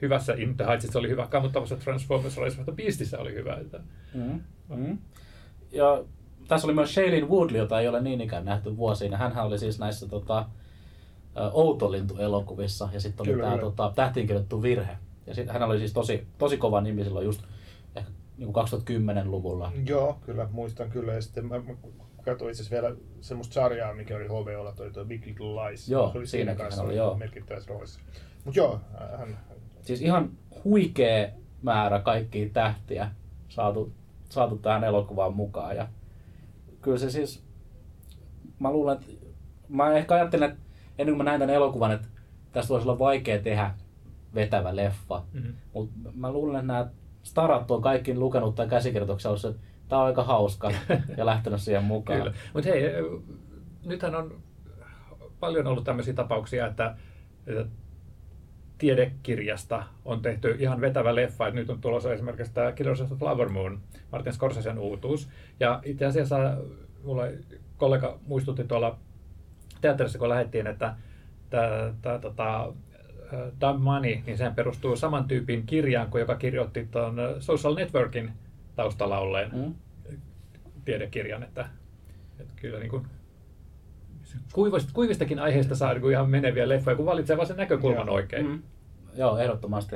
Hyvässä In the Heightsissa oli hyvä, kammottavassa Transformers Rise of the Beastissä oli hyvä. Mm. Mm. Ja tässä oli myös Shailene Woodley, jota ei ole niin ikään nähty vuosiin. Hänhän oli siis näissä tota, Outolintu-elokuvissa ja sitten oli kyllä, tämä kyllä. Tota, tähtiinkirjoittu virhe. Ja sit, hän oli siis tosi, tosi kova nimi silloin just ehkä niin kuin kaksituhattakymmenen-luvulla. Joo, kyllä, muistan kyllä. Ja sitten mä, mä katsoin itse asiassa vielä semmoista sarjaa, mikä oli H B O:lla, toi, toi Big Little Lies. Joo, se oli siinäkin hän oli, joo. Merkittävässä roolissa. Mut joo, hän... Siis ihan huikea määrä kaikkia tähtiä saatu, saatu tähän elokuvaan mukaan. Ja kyllä se siis, mä luulen, että, mä ehkä ajattelen, että ennen kuin mä näin tämän elokuvan, että tästä voisi olla vaikea tehdä vetävä leffa. Mm-hmm. Mut mä luulen, että nämä starat on kaikki lukenut tämän käsikirjoituksen, että tämä on aika hauska ja lähtenyt siihen mukaan. Kyllä. Mut hei, nythän on paljon ollut tämmöisiä tapauksia, että, että tiedekirjasta on tehty ihan vetävä leffa. Et nyt on tulossa esimerkiksi tämä Killers of Flower Moon, Martin Scorsesen uutuus. Ja itse asiassa mulla kollega muistutti tuolla teatterissa, kun lähdettiin, että tämä, tämä, tota, Dumb Money, niin sehän perustuu saman tyypin kirjaan kuin joka kirjoitti tuon Social Networkin taustalla olleen mm. tiedekirjan. Että, että kyllä niin kuin kuivistakin aiheista saa ihan meneviä leffoja, kun valitsee vaan sen näkökulman Joo. oikein. Mm. Joo, ehdottomasti.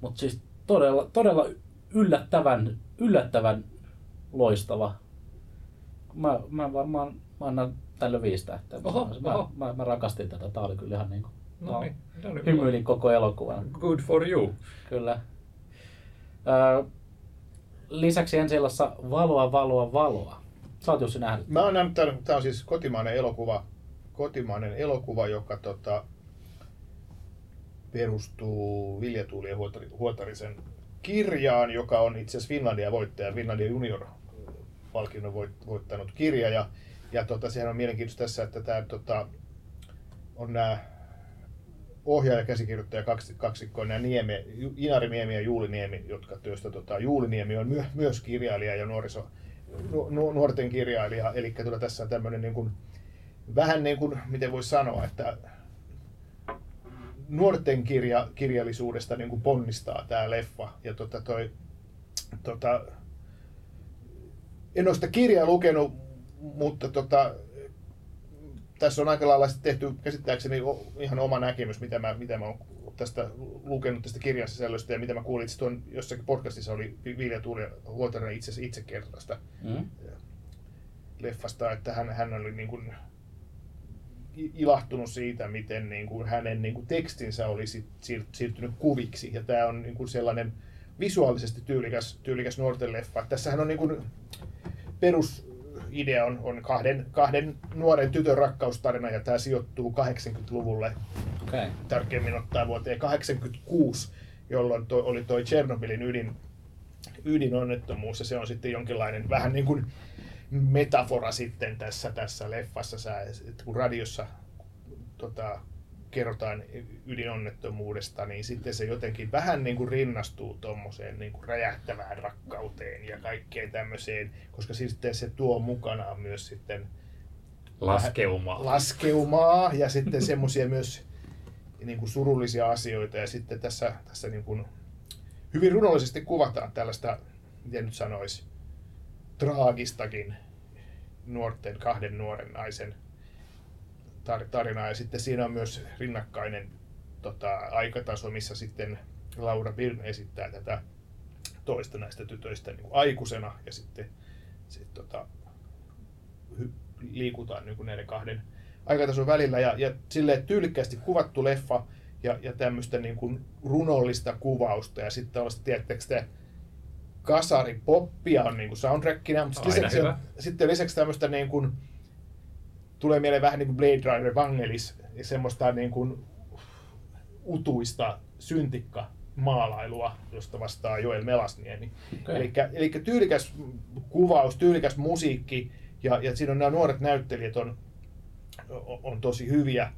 Mutta siis todella, todella yllättävän, yllättävän loistava. Mä, mä varmaan mä annan tälle viisi tähteä. Oho, mä, oho. Mä, mä rakastin tätä. Tää oli kyllä ihan niinku, no niin, hymyilin koko elokuvan. Good for you. Kyllä. Ö, lisäksi ensi illassa valoa, valoa, valoa. Sä oot Jussi nähnyt. Mä oon nähnyt, tää on siis kotimainen elokuva, kotimainen elokuva joka tota, perustuu Vilja Tuuli ja Huotarisen kirjaan, joka on itse asiassa Finlandia voittaja, Finlandia junior-palkinnon voittanut kirja. Ja, ja tota, sehän on mielenkiintoista tässä, että tää tota, on nää ohjaaja, käsikirjoittaja, kaksikko, nämä Niemi, Inari Niemi ja Juuliniemi, jotka työstä tota, Juuliniemi on myö, myös kirjailija ja nuoriso Nu- nuorten kirjailija, eli tuota, tässä on tämmöinen niin kuin, vähän niin kuin, miten voisi sanoa, että nuorten kirja, kirjallisuudesta niin kuin ponnistaa tämä leffa. Ja tuota, toi, tuota, en ole sitä kirjaa lukenut, mutta tuota, tässä on aika lailla tehty käsittääkseni ihan oma näkemys, mitä mä, mitä mä olen tästä lukenut tästä kirjan sisällöstä ja mitä mä kuulin, että jossakin podcastissa oli Vilja Tuuli Huotarinen itse asiassa itse kertoi tästä mm. leffasta, että hän, hän oli niin kuin ilahtunut siitä, miten niin kuin hänen niin kuin tekstinsä oli siirtynyt kuviksi, ja tämä on niin kuin sellainen visuaalisesti tyylikäs, tyylikäs nuorten leffa. Tässähän on niin kuin perus idea on, on kahden, kahden nuoren tytön rakkaustarina, ja tämä sijoittuu kahdeksankymmentäluvulle, okay. Tarkemmin ottaen vuoteen kahdeksankymmentäkuusi, jolloin toi, oli tuo Tšernobylin ydin, ydinonnettomuus, ja se on sitten jonkinlainen vähän niin kuin metafora sitten tässä, tässä leffassa, sä, että kun radiossa tota, kerrotaan ydinonnettomuudesta, niin sitten se jotenkin vähän niin kuin rinnastuu tuommoiseen niin kuin räjähtävään rakkauteen ja kaikkeen tämmöiseen, koska sitten se tuo mukanaan myös sitten laskeumaa, laskeumaa ja sitten semmoisia myös niin kuin surullisia asioita, ja sitten tässä, tässä niin kuin hyvin runollisesti kuvataan tällaista, miten nyt sanoisi, traagistakin nuorten, kahden nuoren naisen tarinaa, ja sitten siinä on myös rinnakkainen tota, aikataso, missä sitten Laura Birn esittää tätä toista näistä tytöistä niin aikuisena, ja sitten sit, tota, liikutaan niin näiden kahden aikatason välillä, ja, ja silleen tyylikkäästi kuvattu leffa ja, ja tämmöistä niin kuin runollista kuvausta, ja sitten tällaista, tiedättekö te, kasaripoppia on niin kuin soundtrackinä, mutta lisäksi, sitten lisäksi tämmöistä niin kuin tulee mieleen vähän niin kuin Blade Runner Vangelis, semmoista niin kuin utuista syntikkamaalailua, josta vastaa Joel Melasniemi. Okay. Elikkä, elikkä tyylikäs kuvaus, tyylikäs musiikki, ja, ja siinä on nämä nuoret näyttelijät on, on, on tosi hyviä,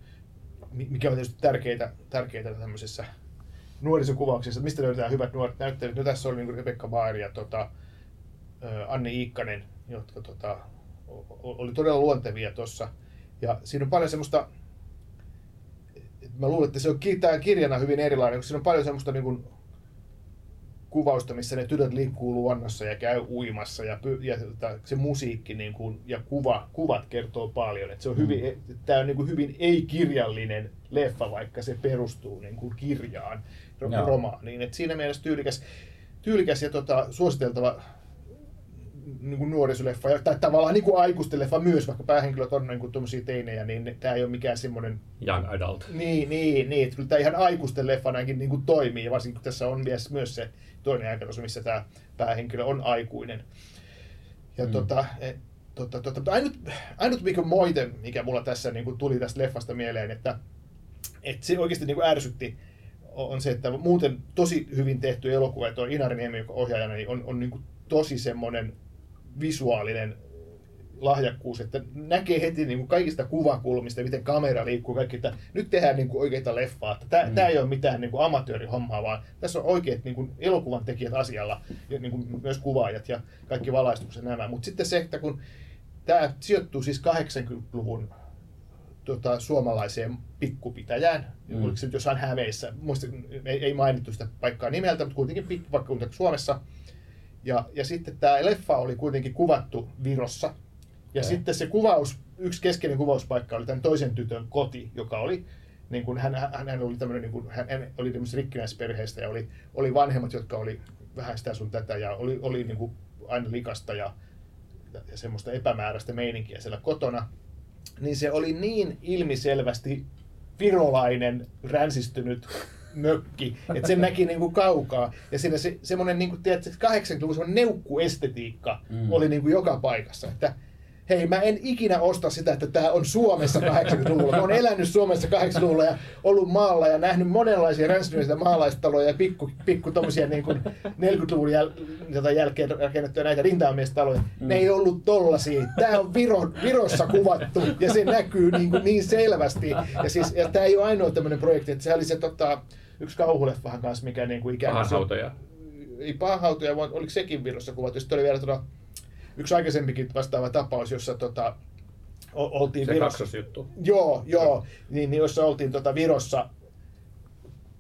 mikä on tietysti tärkeitä, tärkeitä tämmöisessä nuorisokuvauksessa, mistä löydetään hyvät nuoret näyttelijät. No, tässä oli niin kuin Rebecca Baer ja tota, Anni Iikkanen, jotka tota, oli todella luontevia tuossa, ja siinä on paljon semmoista, mä luulen, että se on tämä kirjana hyvin erilainen, koska siinä on paljon semmoista niin kuin kuvausta, missä ne tytöt liikkuu luonnossa ja käy uimassa, ja, py, ja se musiikki niin kuin, ja kuva, kuvat kertoo paljon, että se on hyvin, tämä on niin kuin hyvin ei-kirjallinen leffa, vaikka se perustuu niin kuin kirjaan, no. romaaniin, että siinä mielessä tyylikäs, tyylikäs ja tota, suositeltava niinku nuorisoleffa, tai tavallaan niinku aikuisten leffa myös, vaikka päähenkilöt on niinku tommosia teinejä, niin tää ei ole mikään semmoinen young adult. Niin, niin, niin, että kyllä tää ihan aikuisten leffanakin niinku toimii, varsinkin kun tässä on myös se toinen aikataso, missä tää päähenkilö on aikuinen. Ja mm. tota, et, Totta, totta. Ainut, ainut mikä moite, mikä mulla tässä niin kuin tuli tästä leffasta mieleen, että, että se oikeasti niin kuin ärsytti, on se, että muuten tosi hyvin tehty elokuva, että on Inari Niemi, joka ohjaajana, niin on, on niin kuin tosi semmoinen visuaalinen lahjakkuus, että näkee heti niin kuin kaikista kuvakulmista, miten kamera liikkuu, kaikki, että nyt tehdään niin kuin oikeita leffaa. Tämä mm. ei ole mitään niin kuin amatöörihommaa, vaan tässä on oikeat niin kuin elokuvan tekijät asialla, ja niin kuin myös kuvaajat ja kaikki valaistukset nämä. Mutta sitten se, että kun tämä sijoittuu siis kahdeksankymmentäluvun tota, suomalaiseen pikkupitäjään, mm. oliko se nyt jossain Hämeissä, muista, ei, ei mainittu sitä paikkaa nimeltä, mutta kuitenkin pikkupaikka Suomessa. Ja, ja sitten tämä leffa oli kuitenkin kuvattu Virossa. Ja okay. sitten se kuvaus, yksi keskeinen kuvauspaikka oli tämän toisen tytön koti, joka oli, niin kuin hän, hän oli tämmöinen, niin kuin, hän oli tämmöisessä rikkinäisperheestä ja oli, oli vanhemmat, jotka oli vähän sitä sun tätä ja oli, oli niin kuin aina likasta ja, ja semmoista epämääräistä meininkiä siellä kotona. Niin se oli niin ilmiselvästi virolainen, ränsistynyt mökki, että sen näki niin kuin kaukaa. Ja siinä se, semmoinen niin kuin, tiedätkö, kahdeksankymmentäluvun semmoinen neukkuestetiikka mm. oli niin kuin joka paikassa. Että, hei, mä en ikinä osta sitä, että tää on Suomessa kahdeksankymmentäluvulla. Mä oon elänyt Suomessa kahdeksankymmentäluvulla ja ollut maalla ja nähnyt monenlaisia ränsityneitä maalaistaloja ja pikku, pikku tommosia niin kuin neljäkymmentäluvun jäl- jälkeen rakennettuja näitä rintaamiestaloja. Mm. Ne ei ollut tollasia. Tää on Viro, Virossa kuvattu ja se näkyy niin, kuin niin selvästi. Ja, siis, ja tää ei ole ainoa tämmönen projekti, että se oli se tota, yksi kauhuleffahan kanssa, mikä niin kuin ikään kuin... Pahanhautoja. Ei pahanhautoja, vaan oliko sekin Virossa kuvattu? Sitten oli vielä tuota... Yksi aikaisempikin vastaava tapaus, jossa tota, oltiin se Virossa... kaksosjuttu. Joo, joo. Niin, niin, jossa oltiin tota Virossa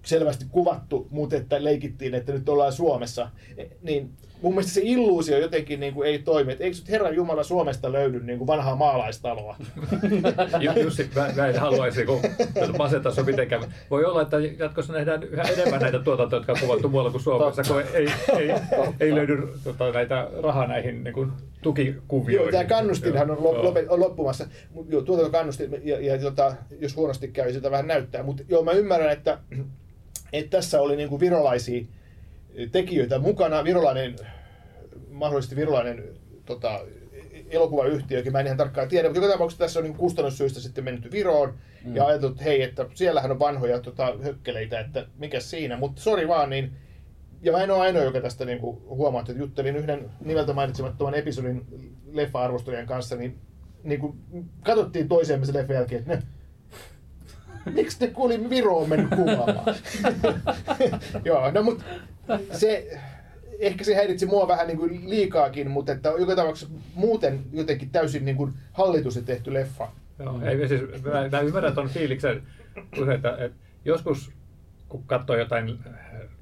selvästi kuvattu, mutta että leikittiin, että nyt ollaan Suomessa. Niin, mun mielestä se illuusio jotenkin niin kuin ei toimi. Et eikö nyt Herran Jumala Suomesta löydy niin kuin vanhaa maalaistaloa? Jussi, mä, mä en haluaisi maseta sinua mitenkään. Voi olla, että jatkossa nähdään yhä enemmän näitä tuotantoja, jotka on kuvattu muualla kuin Suomessa, kun ei, ei, ei löydy tota, näitä rahaa näihin niin kuin tukikuvioihin. Joo, tämä kannustinhan on, lop- on loppumassa. Joo, tuotantokannustin, ja, ja tota, jos huonosti käy, sitä vähän näyttää. Mutta joo, mä ymmärrän, että, että tässä oli niin kuin virolaisia tekijöitä mukana, virolainen, mahdollisesti virolainen tota, elokuvayhtiö, joka mä en ihan tarkkaan tiedä, mutta joka tapauksessa tässä on niin kustannussyistä sitten mennyt Viroon mm. ja ajateltu, että hei, että siellähän on vanhoja tota, hökkeleitä, että mikä siinä, mutta sori vaan, niin, ja mä en ole ainoa, joka tästä niin kuin huomaa, että juttelin yhden nimeltä mainitsemattoman episodin leffa-arvostelijan kanssa, niin, niin kuin katsottiin toisemme sen leffan jälkeen, että miksi ne kuulimme Viroon mennyt kuvaamaan? Joo, no mut se, ehkä se häiritsi mua vähän niin kuin liikaakin, mutta että joka tapauksessa muuten jotenkin täysin niin kuin hallitus on tehty leffa. Joo, ei, siis, mä, mä ymmärrän ton fiiliksen usein, että, että joskus kun katsoo jotain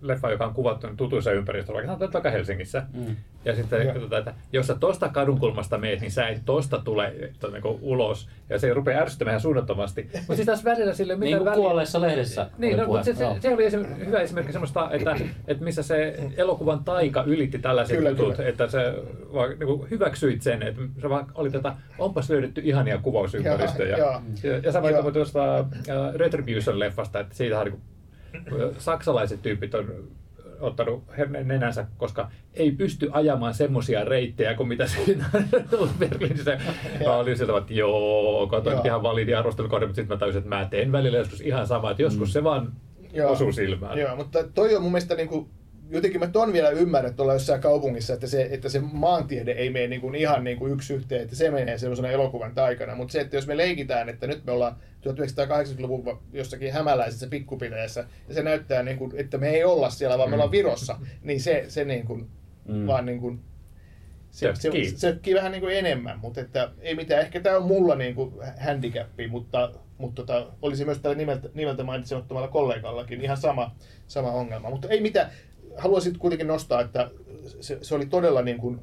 leffaa, joka on kuvattu niin tutuissa ympäristössä, vaikka sanotaan vaikka Helsingissä, mm. ja sitten ja. Katsotaan, että jos sä tosta kadunkulmasta meet, niin sä ei tosta tule to, niin kuin ulos, ja se rupeaa ärsyttämään suunnattomasti. Mutta siis tässä välillä sille mitä niin kuin väliä... Kuolleessa lehdessä niin, oli no, se, se, se oli esim, hyvä esimerkki semmoista, että, että missä se elokuvan taika ylitti tällaiset kyllä, jutut, kyllä. Että se vaan niin kuin hyväksyit sen, että se vaan oli tätä, onpas löydetty ihania kuvausympäristöjä. Ja, ja. ja, ja sä vaikka tuosta Retribution-leffasta, että siitä on saksalaiset tyypit on ottanut nenänsä, koska ei pysty ajamaan semmoisia reittejä kuin mitä siinä on Berliinissä. Mä olin sieltä, että joo, katsoin ihan validi arvostelukohde, mutta sitten mä täysin, että mä teen välillä joskus ihan sama, että joskus mm. se vaan joo. osuu silmään. Joo, mutta toi on mun mielestä niinku, jotenkin mä ton vielä ymmärrän tuolla jossain kaupungissa, että se, että se maantiede ei mene niinku ihan niinku yksi yhteen, että se menee semmoisena elokuvan taikana, mutta se, että jos me leikitään, että nyt me ollaan tuhatyhdeksänsataakahdeksankymmentäluvun jossakin hämäläisessä pikkupitäjässä, ja se näyttää, niin kuin, että me ei olla siellä, vaan me ollaan Virossa, niin se, se niin kuin, mm. vaan niin kuin, se, se, se, se vähän niin kuin enemmän, mutta että, ei mitään, ehkä tämä on mulla niin kuin handicappi, mutta, mutta tota, olisi myös tällä nimeltä, nimeltä mainitsemattomalla kollegallakin ihan sama, sama ongelma, mutta ei mitään, haluaisin kuitenkin nostaa, että se, se oli todella niin kuin,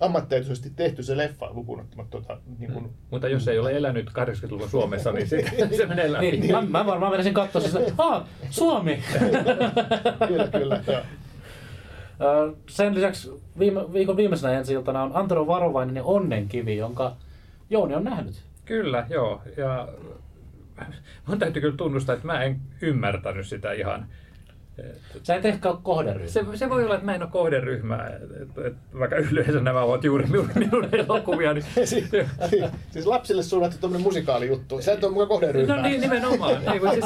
ammattitaitoisesti tehty se leffa lukuun ottamatta tuota, niin kuin... Mutta jos ei ole elänyt kahdeksankymmentäluvun Suomessa, niin se, se menee läpi. Niin, niin. Mä varmaan menisin katsoa sitä, että aah, Suomi! Kyllä, kyllä, joo. Sen lisäksi viime, viikon viimeisenä ensi iltana on Antero Varovainen ja Onnenkivi, jonka Jouni on nähnyt. Kyllä, joo. Ja mun täytyy kyllä tunnustaa, että mä en ymmärtänyt sitä ihan. Sä et ehkä ole kohderyhmä. Se, se voi olla, että mä en ole kohderyhmä. Et, et, vaikka yleensä nämä ovat juuri minun, minun elokuvia. Niin... siis, siis lapsille suunnattu tuommoinen musikaalijuttu. Sä et ole mukaan kohderyhmää. No niin, nimenomaan. Siis,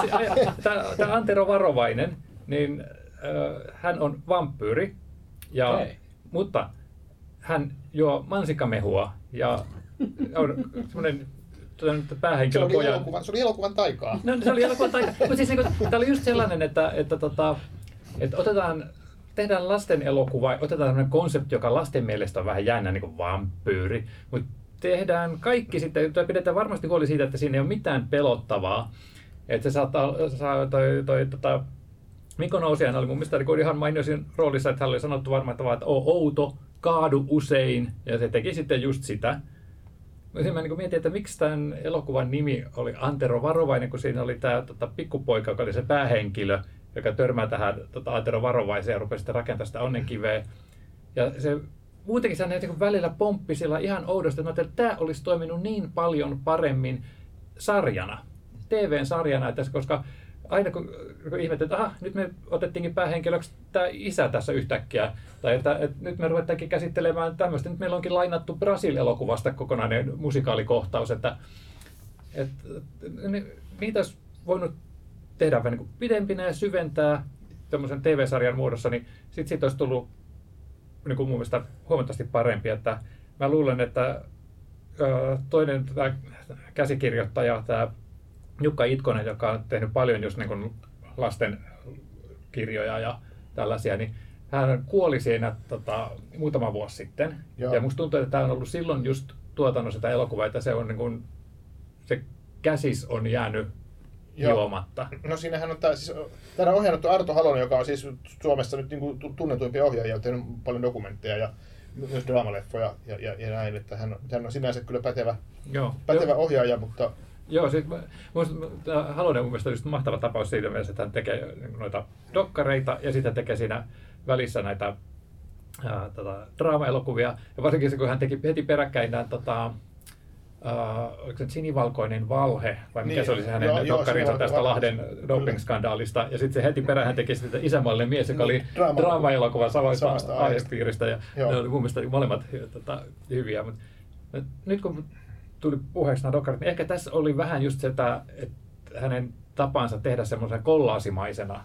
tämä Antero Varovainen, niin äh, hän on vampyyri, ja, okay. mutta hän juo mansikamehua ja on semmoinen... Se oli, elokuvan, se oli elokuvan taikaa. No, se oli elokuvan taikaa. Siis, niin kuin, tämä oli just sellainen, että, että, tota, että otetaan, tehdään lasten elokuva, otetaan sellainen konsepti, joka lasten mielestä on vähän jännä, niin kuin vampyyri. Mutta tehdään kaikki sitten, pidetään varmasti huoli siitä, että siinä ei ole mitään pelottavaa. Että se saattaa, saa, toi, toi, tota, Mikko Nousiainen oli mun mielestä ihan mainio siinä roolissa, että hän oli sanottu varmaan, että, vaan, että oo outo, kaadu usein, ja se teki sitten just sitä. Mä niin mietin, että miksi tämän elokuvan nimi oli Antero Varovainen, kun siinä oli tämä tota, pikkupoika, joka oli se päähenkilö, joka törmää tähän tota, Antero Varovaiseen ja rupesi sitten rakentamaan sitä onnenkiveä. Ja se muutenkin se niin välillä pomppi sillä ihan oudosti, että, että tämä olisi toiminut niin paljon paremmin sarjana, T V-sarjana, että, koska aina kun, kun ihmettä, että aha, nyt me otettiinkin päähenkilöksi tämä isä tässä yhtäkkiä, tai että, että nyt me ruvettaankin käsittelemään tämmöistä, nyt meillä onkin lainattu Brasil-elokuvasta kokonainen musikaalikohtaus, että, että ne, niitä olisi voinut tehdä vähän niin kuin pidempinä ja syventää tämmöisen T V-sarjan muodossa, niin sitten siitä olisi tullut niin kuin mun mielestä huomattavasti parempi, että mä luulen, että ö, toinen tämä käsikirjoittaja, tämä Jukka Itkonen, joka on tehnyt paljon just niin kuin lasten kirjoja ja tällaisia, niin hän kuoli siinä tota, muutama vuosi sitten. Joo. Ja musta tuntuu, että tämä on ollut silloin just tuotannossa sitä elokuvaa, että se, on niin kuin, se käsis on jäänyt Joo. juomatta. No siinähän on tämä, siis, täällä on ohjannut Arto Halonen, joka on siis Suomessa nyt niin kuin tunnetuimpia ohjaajia, on tehnyt paljon dokumentteja ja myös draamaleffoja ja, ja, ja näin, että hän, hän on sinänsä kyllä pätevä, pätevä ohjaaja, mutta... Joo, siis Halonen mun mielestä on just mahtava tapaus siitä mielessä, että hän tekee noita dokkareita ja sitten tekee siinä välissä näitä ää, tota, draama-elokuvia. Ja varsinkin se, kun hän teki heti peräkkäin nämä, tota, ää, oliko se sinivalkoinen valhe, vai mikä niin, se oli se hänen joo, dokkarinsa joo, tästä Lahden doping-skandaalista. Ja sitten se heti perään hän teki sitä Isänmaallinen mies, joka oli draama- draama-elokuva samasta aihepiiristä. Ja joo. Ne oli mun mielestä molemmat tota, hyviä. Mut, nyt kun tuli puheeksi nämä dokkarit, niin ehkä tässä oli vähän just sitä, että hänen tapansa tehdä semmoisen kollaasimaisena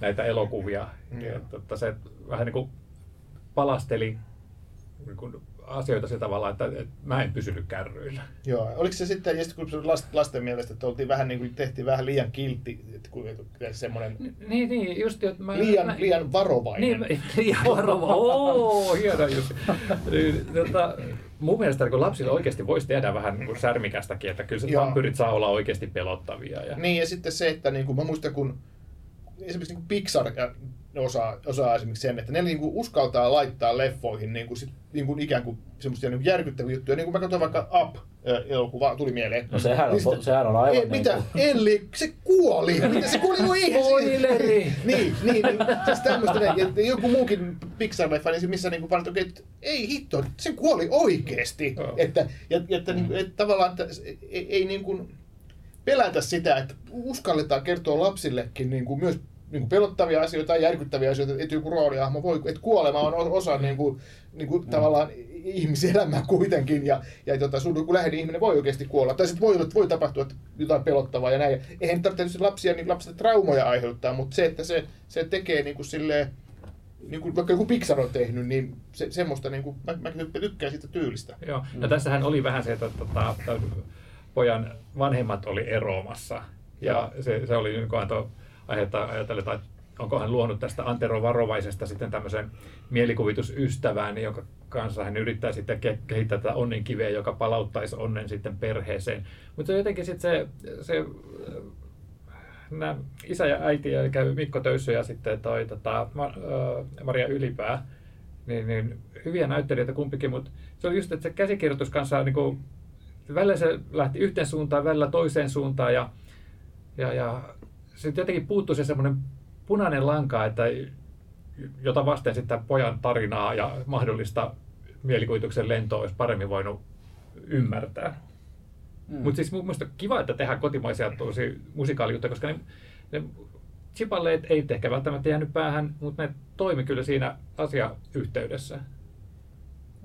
näitä elokuvia. Mm. Että se vähän niin kuin palasteli niin kuin asioita sillä tavalla, että, että mä en pysynyt kärryillä. Joo, oliko se sitten, ja sitten kun lasten mielestä, että oltiin vähän niin kuin, tehtiin vähän liian kiltti, että semmoinen niin, niin, just, että mä, liian, mä, liian varovainen. Niin, liian varovainen, ooo, hieno just. Niin, tota, mun mielestä kun lapsille oikeasti voisi tehdä vähän niin kuin särmikästäkin, että kyllä se vampyyrit saa olla oikeasti pelottavia. Ja... Niin, ja sitten se, että niin kuin, mä muistan, kun esimerkiksi niin kuin Pixar osaa, osaa esimerkiksi sen, että ne niin kuin uskaltaa laittaa leffoihin niin kuin, niin kuin ikään kuin semmoisia niin kuin järkyttäviä juttuja. Niin kuin mä katsoin vaikka Up-elokuvaa, tuli mieleen. No sehän on, niin sitä, sehän on aivan... Ei, niin mitä? Elli, se kuoli! Mitä se kuoli? No ei! Spoileri! Niin, niin, niin, siis tämmöistä näin. Joku muukin Pixar-leffa, missä niin kuin vaan, että okay, ei hitto, se kuoli oikeesti. Oh. Että, ja, että, mm. että tavallaan että, ei, ei niin kuin pelätä sitä, että uskalletaan kertoa lapsillekin niin kuin myös niinku pelottavia asioita tai järkyttäviä asioita, että joku roolihahmo voi, että kuolema on osa niinku, niinku mm. tavallaan ihmiselämää kuitenkin, ja, ja tota, sun joku läheinen ihminen voi oikeasti kuolla, tai sitten voi, voi tapahtua jotain pelottavaa ja näin. Eihän tarvitse lapsia, niin lapsille traumoja aiheuttaa, mutta se, että se, se tekee niinku silleen, niinku, vaikka joku Pixar on tehnyt, niin se, semmoista, niinku, mä, mä tykkään siitä tyylistä. Joo, ja tässähän oli vähän se, että tota, pojan vanhemmat oli eroamassa, ja se, se oli niin kuin antoi aihetta ajatella, että onko hän luonut tästä Antero Varovaisesta sitten tämmöisen mielikuvitusystävään, jonka kanssa hän yrittää sitten kehittää tätä onnenkiveä, joka palauttaisi onnen sitten perheeseen. Mutta se jotenkin sitten se, se nämä isä ja äiti, eli Mikko Töyssö ja sitten toi, tota, Maria Ylipää, niin, niin hyviä näyttelijöitä kumpikin, mutta se oli just, että se käsikirjoitus kanssa niin kuin, välillä se lähti yhteen suuntaan, välillä toiseen suuntaan ja, ja, ja sitten jotenkin puuttui se semmoinen punainen lanka, että, jota vasten sitten pojan tarinaa ja mahdollista mielikuvituksen lentoa olisi paremmin voinut ymmärtää. Mm. Mutta siis mun mielestä on kiva, että tehdään kotimaisia tosi musikaalijuttuja, koska ne, ne, chipalleet ei ehkä välttämättä jäänyt päähän, mutta ne toimi kyllä siinä asiayhteydessä.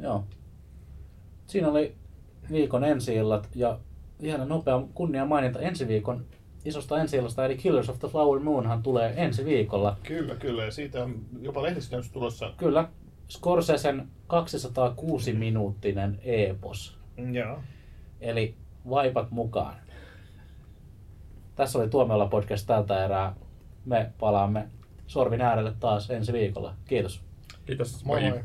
Joo. Siinä oli viikon ensi-illat ja ihan nopea kunnia mainita ensi viikon isosta ensi-illasta, eli Killers of the Flower Moonhan tulee ensi viikolla. Kyllä, kyllä. Ja siitä on jopa lehdistönäytös tulossa. Kyllä. Scorsesen kaksisataakuusi minuuttinen eepos. Joo. Eli vaipat mukaan. Tässä oli Tuomiolla podcast tältä erää. Me palaamme sorvin äärelle taas ensi viikolla. Kiitos. Kiitos. Moi. Moi.